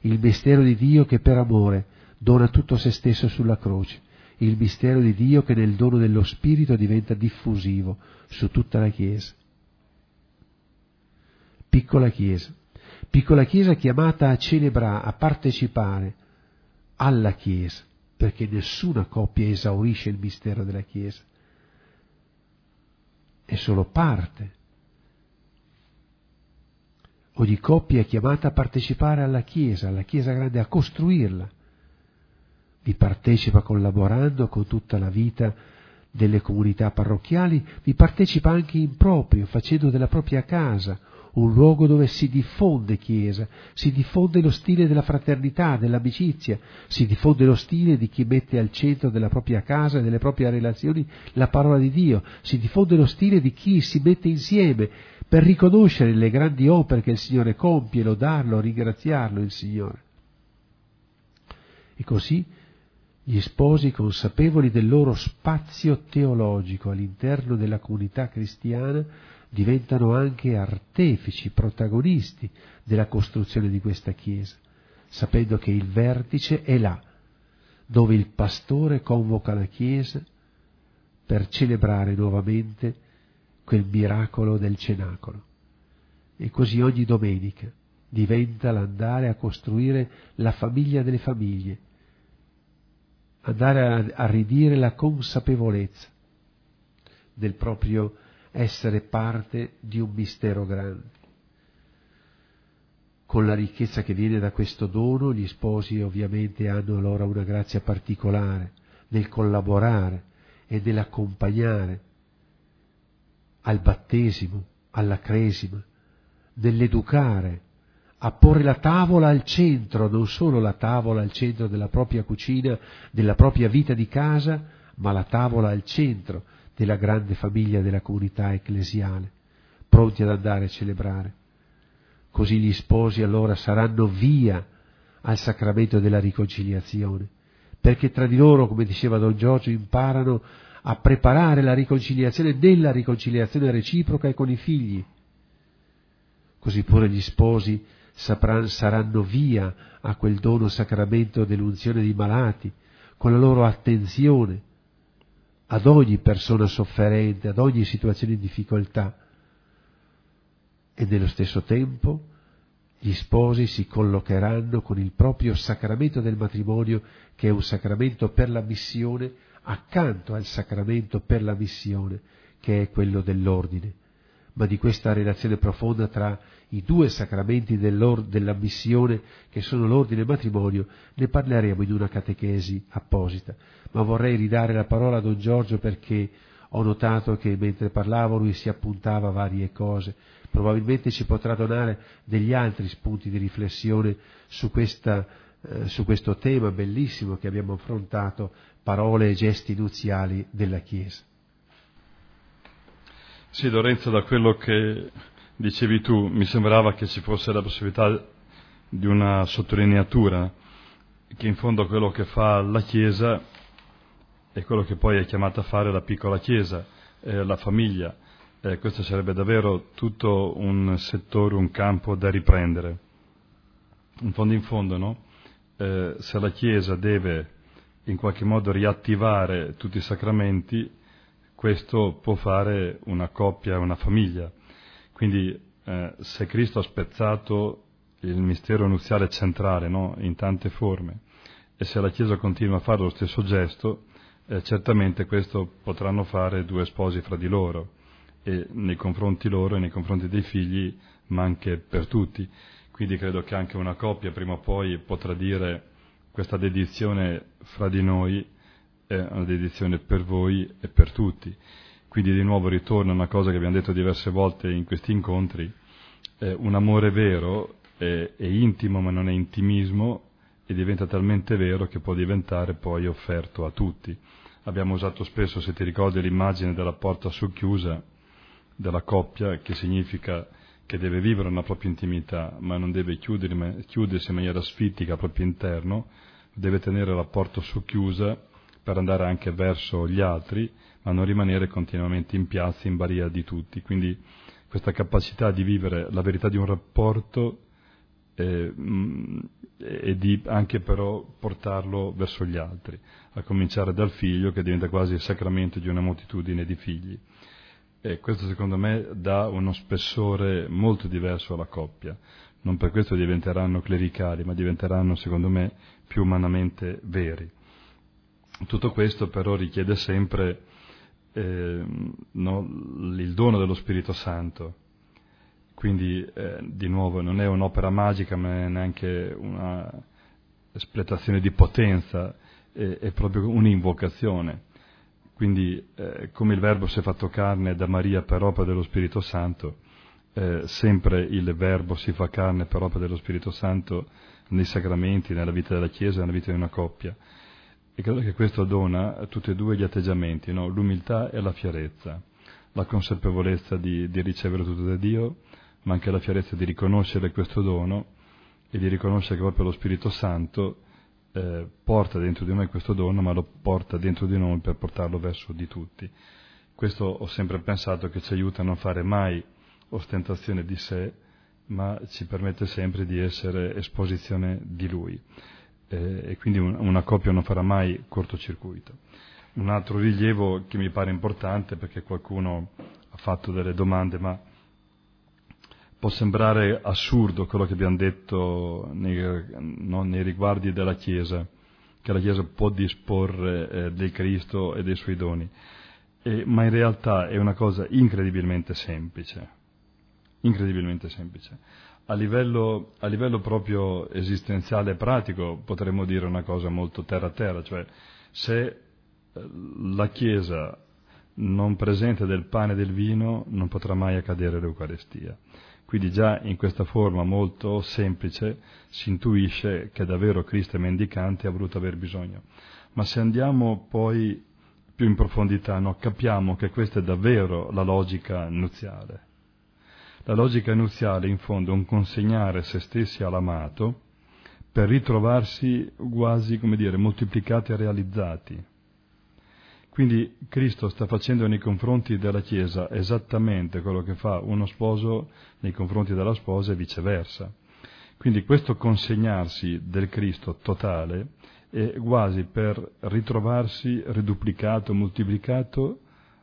il mistero di Dio che per amore dona tutto se stesso sulla croce, il mistero di Dio che nel dono dello Spirito diventa diffusivo su tutta la Chiesa. Piccola Chiesa, piccola Chiesa chiamata a celebrare, a partecipare alla Chiesa, perché nessuna coppia esaurisce il mistero della Chiesa, è solo parte. Ogni coppia è chiamata a partecipare alla Chiesa, alla Chiesa grande, a costruirla. Vi partecipa collaborando con tutta la vita delle comunità parrocchiali, vi partecipa anche in proprio, facendo della propria casa un luogo dove si diffonde Chiesa, si diffonde lo stile della fraternità, dell'amicizia, si diffonde lo stile di chi mette al centro della propria casa e delle proprie relazioni la parola di Dio, si diffonde lo stile di chi si mette insieme per riconoscere le grandi opere che il Signore compie, lodarlo, ringraziarlo il Signore. E così gli sposi, consapevoli del loro spazio teologico all'interno della comunità cristiana, diventano anche artefici, protagonisti della costruzione di questa Chiesa, sapendo che il vertice è là, dove il pastore convoca la Chiesa per celebrare nuovamente quel miracolo del Cenacolo. E così ogni domenica diventa l'andare a costruire la famiglia delle famiglie, andare a, a ridire la consapevolezza del proprio essere parte di un mistero grande. Con la ricchezza che viene da questo dono, gli sposi ovviamente hanno allora una grazia particolare nel collaborare e nell'accompagnare al battesimo, alla cresima, nell'educare, a porre la tavola al centro, non solo la tavola al centro della propria cucina, della propria vita di casa, ma la tavola al centro della grande famiglia della comunità ecclesiale, pronti ad andare a celebrare. Così gli sposi allora saranno via al sacramento della riconciliazione, perché tra di loro, come diceva Don Giorgio, imparano a preparare la riconciliazione nella riconciliazione reciproca e con i figli. Così pure gli sposi sapranno, saranno via a quel dono sacramento dell'unzione dei malati, con la loro attenzione ad ogni persona sofferente, ad ogni situazione di difficoltà, e nello stesso tempo gli sposi si collocheranno con il proprio sacramento del matrimonio, che è un sacramento per la missione, accanto al sacramento per la missione, che è quello dell'ordine. Ma di questa relazione profonda tra i due sacramenti della missione, che sono l'ordine e il matrimonio, ne parleremo in una catechesi apposita. Ma vorrei ridare la parola a Don Giorgio, perché ho notato che mentre parlavo lui si appuntava varie cose. Probabilmente ci potrà donare degli altri spunti di riflessione su, questa, eh, su questo tema bellissimo che abbiamo affrontato, parole e gesti nuziali della Chiesa. Sì, Lorenzo, da quello che dicevi tu mi sembrava che ci fosse la possibilità di una sottolineatura, che in fondo quello che fa la Chiesa è quello che poi è chiamata a fare la piccola Chiesa, eh, la famiglia. Eh, questo sarebbe davvero tutto un settore, un campo da riprendere. In fondo in fondo, no? Eh, se la Chiesa deve in qualche modo riattivare tutti i sacramenti, questo può fare una coppia, una famiglia. Quindi eh, se Cristo ha spezzato il mistero nuziale centrale, no? in tante forme, e se la Chiesa continua a fare lo stesso gesto, eh, certamente questo potranno fare due sposi fra di loro, e nei confronti loro e nei confronti dei figli, ma anche per tutti. Quindi credo che anche una coppia prima o poi potrà dire: questa dedizione fra di noi è una dedizione per voi e per tutti. Quindi di nuovo ritorna una cosa che abbiamo detto diverse volte in questi incontri: eh, un amore vero è, è intimo, ma non è intimismo, e diventa talmente vero che può diventare poi offerto a tutti. Abbiamo usato spesso, se ti ricordi, l'immagine della porta socchiusa della coppia, che significa che deve vivere una propria intimità, ma non deve chiudersi in maniera sfittica al proprio interno, deve tenere la porta socchiusa per andare anche verso gli altri, ma non rimanere continuamente in piazza, in balia di tutti. Quindi questa capacità di vivere la verità di un rapporto eh, mh, e di anche però portarlo verso gli altri, a cominciare dal figlio, che diventa quasi il sacramento di una moltitudine di figli. E questo secondo me dà uno spessore molto diverso alla coppia. Non per questo diventeranno clericali, ma diventeranno secondo me più umanamente veri. Tutto questo però richiede sempre eh, no, il dono dello Spirito Santo. Quindi, eh, di nuovo, non è un'opera magica, ma non è neanche una espletazione di potenza, è, è proprio un'invocazione. Quindi, eh, come il Verbo si è fatto carne da Maria per opera dello Spirito Santo, eh, sempre il Verbo si fa carne per opera dello Spirito Santo nei sacramenti, nella vita della Chiesa, nella vita di una coppia. E credo che questo dona a tutti e due gli atteggiamenti, no? L'umiltà e la fierezza, la consapevolezza di, di ricevere tutto da Dio, ma anche la fierezza di riconoscere questo dono e di riconoscere che proprio lo Spirito Santo eh, porta dentro di noi questo dono, ma lo porta dentro di noi per portarlo verso di tutti. Questo ho sempre pensato che ci aiuta a non fare mai ostentazione di sé, ma ci permette sempre di essere esposizione di Lui. E quindi una coppia non farà mai cortocircuito. Un altro rilievo che mi pare importante, perché qualcuno ha fatto delle domande, ma può sembrare assurdo quello che abbiamo detto nei, no, nei riguardi della Chiesa, che la Chiesa può disporre eh, del Cristo e dei suoi doni, e, ma in realtà è una cosa incredibilmente semplice, incredibilmente semplice. A livello, a livello proprio esistenziale e pratico potremmo dire una cosa molto terra-terra, cioè se la Chiesa non presenta del pane e del vino non potrà mai accadere l'Eucaristia. Quindi già in questa forma molto semplice si intuisce che davvero Cristo è mendicante e ha voluto aver bisogno. Ma se andiamo poi più in profondità, no, capiamo che questa è davvero la logica nuziale. La logica nuziale, in fondo, è un consegnare se stessi all'amato per ritrovarsi quasi, come dire, moltiplicati e realizzati. Quindi Cristo sta facendo nei confronti della Chiesa esattamente quello che fa uno sposo nei confronti della sposa e viceversa. Quindi questo consegnarsi del Cristo totale è quasi per ritrovarsi riduplicato, moltiplicato,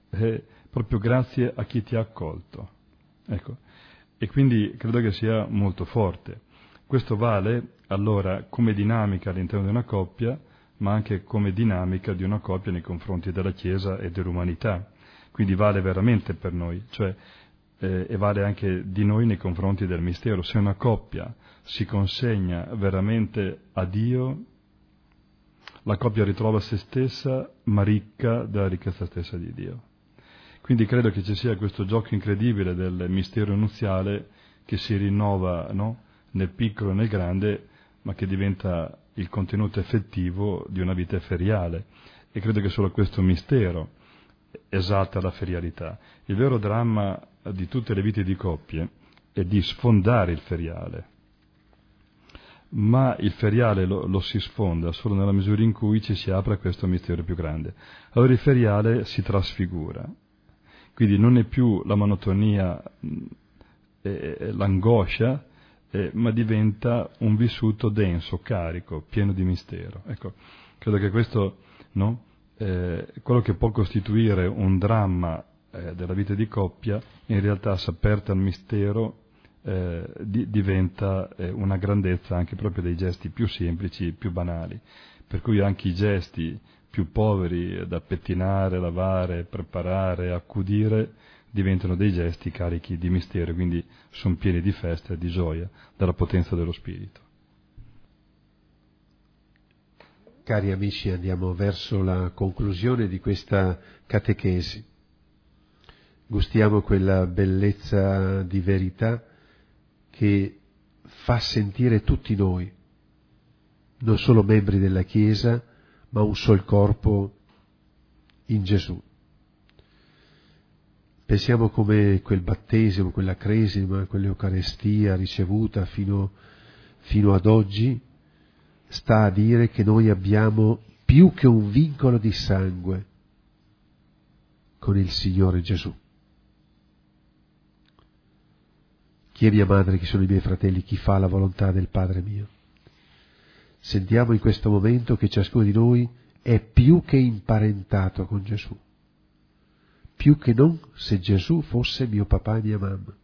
eh, proprio grazie a chi ti ha accolto. Ecco. E quindi credo che sia molto forte. Questo vale allora come dinamica all'interno di una coppia, ma anche come dinamica di una coppia nei confronti della Chiesa e dell'umanità. Quindi vale veramente per noi, cioè eh, e vale anche di noi nei confronti del mistero. Se una coppia si consegna veramente a Dio, la coppia ritrova se stessa, ma ricca della ricchezza stessa di Dio. Quindi credo che ci sia questo gioco incredibile del mistero nuziale che si rinnova, no? Nel piccolo e nel grande, ma che diventa il contenuto effettivo di una vita feriale. E credo che solo questo mistero esalta la ferialità. Il vero dramma di tutte le vite di coppie è di sfondare il feriale. Ma il feriale lo, lo si sfonda solo nella misura in cui ci si apre a questo mistero più grande. Allora il feriale si trasfigura. Quindi non è più la monotonia e l'angoscia, eh, ma diventa un vissuto denso, carico, pieno di mistero. Ecco, credo che questo, no? eh, quello che può costituire un dramma eh, della vita di coppia, in realtà, se aperta al mistero, eh, di, diventa eh, una grandezza anche proprio dei gesti più semplici, più banali. Per cui anche i gesti più poveri da pettinare, lavare, preparare, accudire, diventano dei gesti carichi di mistero, quindi sono pieni di festa e di gioia dalla potenza dello Spirito. Cari amici, andiamo verso la conclusione di questa catechesi. Gustiamo quella bellezza di verità che fa sentire tutti noi, non solo membri della Chiesa, ma un sol corpo in Gesù. Pensiamo come quel battesimo, quella cresima, quell'Eucarestia ricevuta fino, fino ad oggi sta a dire che noi abbiamo più che un vincolo di sangue con il Signore Gesù. Chi è mia madre, chi sono i miei fratelli, chi fa la volontà del Padre mio? Sentiamo in questo momento che ciascuno di noi è più che imparentato con Gesù, più che non se Gesù fosse mio papà e mia mamma.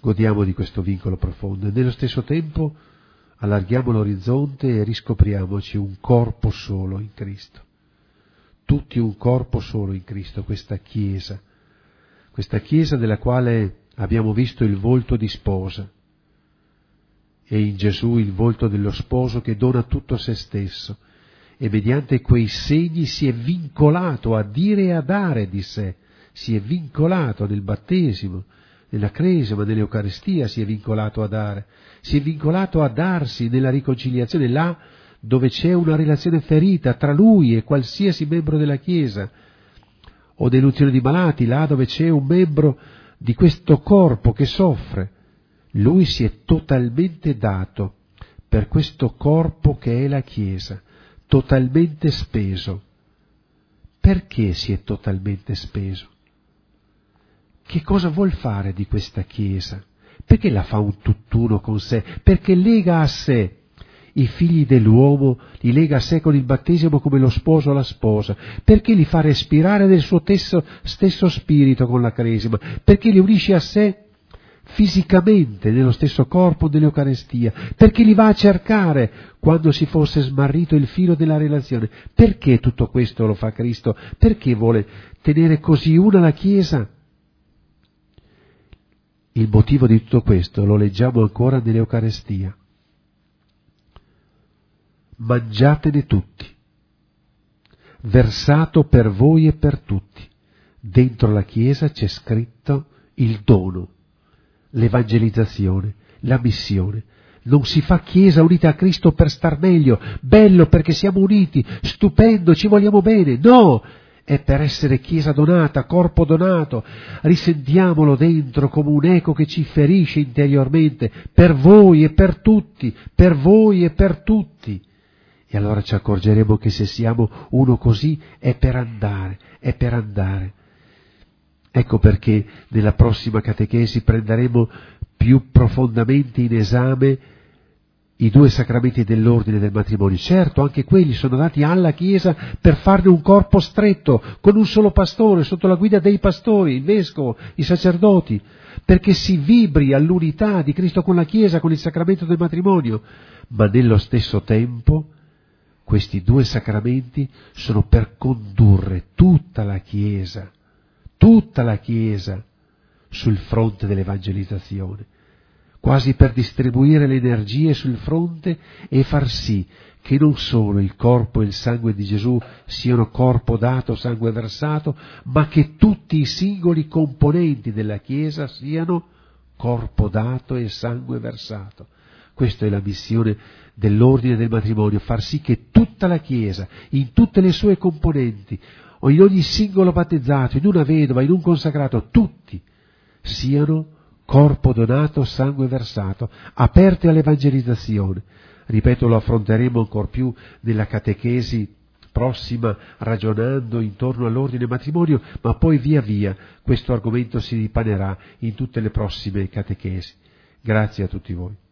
Godiamo di questo vincolo profondo e nello stesso tempo allarghiamo l'orizzonte e riscopriamoci un corpo solo in Cristo, tutti un corpo solo in Cristo, questa Chiesa, questa Chiesa della quale abbiamo visto il volto di sposa e in Gesù il volto dello sposo che dona tutto a se stesso e mediante quei segni si è vincolato a dire e a dare di sé, si è vincolato nel battesimo, nella cresima, nell'Eucaristia si è vincolato a dare, si è vincolato a darsi nella riconciliazione là dove c'è una relazione ferita tra lui e qualsiasi membro della Chiesa o dell'unzione di malati, là dove c'è un membro di questo corpo che soffre, lui si è totalmente dato per questo corpo che è la Chiesa, totalmente speso. Perché si è totalmente speso? Che cosa vuol fare di questa Chiesa? Perché la fa un tutt'uno con sé? Perché lega a sé i figli dell'uomo, li lega a sé con il battesimo come lo sposo alla sposa, perché li fa respirare del suo tesso, stesso spirito con la cresima, perché li unisce a sé fisicamente nello stesso corpo dell'Eucaristia, perché li va a cercare quando si fosse smarrito il filo della relazione. Perché tutto questo lo fa Cristo? Perché vuole tenere così una la Chiesa? Il motivo di tutto questo lo leggiamo ancora nell'Eucaristia. Mangiatene tutti, versato per voi e per tutti. Dentro la Chiesa c'è scritto il dono, l'evangelizzazione, la missione. Non si fa Chiesa unita a Cristo per star meglio, bello perché siamo uniti, stupendo, ci vogliamo bene. No, è per essere Chiesa donata, corpo donato. Risentiamolo dentro come un eco che ci ferisce interiormente, per voi e per tutti, per voi e per tutti. E allora ci accorgeremo che se siamo uno così è per andare, è per andare. Ecco perché nella prossima catechesi prenderemo più profondamente in esame i due sacramenti dell'ordine del matrimonio. Certo, anche quelli sono dati alla Chiesa per farne un corpo stretto, con un solo pastore, sotto la guida dei pastori, il vescovo, i sacerdoti, perché si vibri all'unità di Cristo con la Chiesa, con il sacramento del matrimonio, ma nello stesso tempo questi due sacramenti sono per condurre tutta la Chiesa, tutta la Chiesa sul fronte dell'evangelizzazione, quasi per distribuire le energie sul fronte e far sì che non solo il corpo e il sangue di Gesù siano corpo dato, sangue versato, ma che tutti i singoli componenti della Chiesa siano corpo dato e sangue versato. Questa è la missione dell'ordine del matrimonio, far sì che tutta la Chiesa, in tutte le sue componenti, o in ogni singolo battezzato, in una vedova, in un consacrato, tutti siano corpo donato, sangue versato, aperte all'evangelizzazione. Ripeto, lo affronteremo ancor più nella catechesi prossima, ragionando intorno all'ordine matrimonio, ma poi via via questo argomento si ripanerà in tutte le prossime catechesi. Grazie a tutti voi.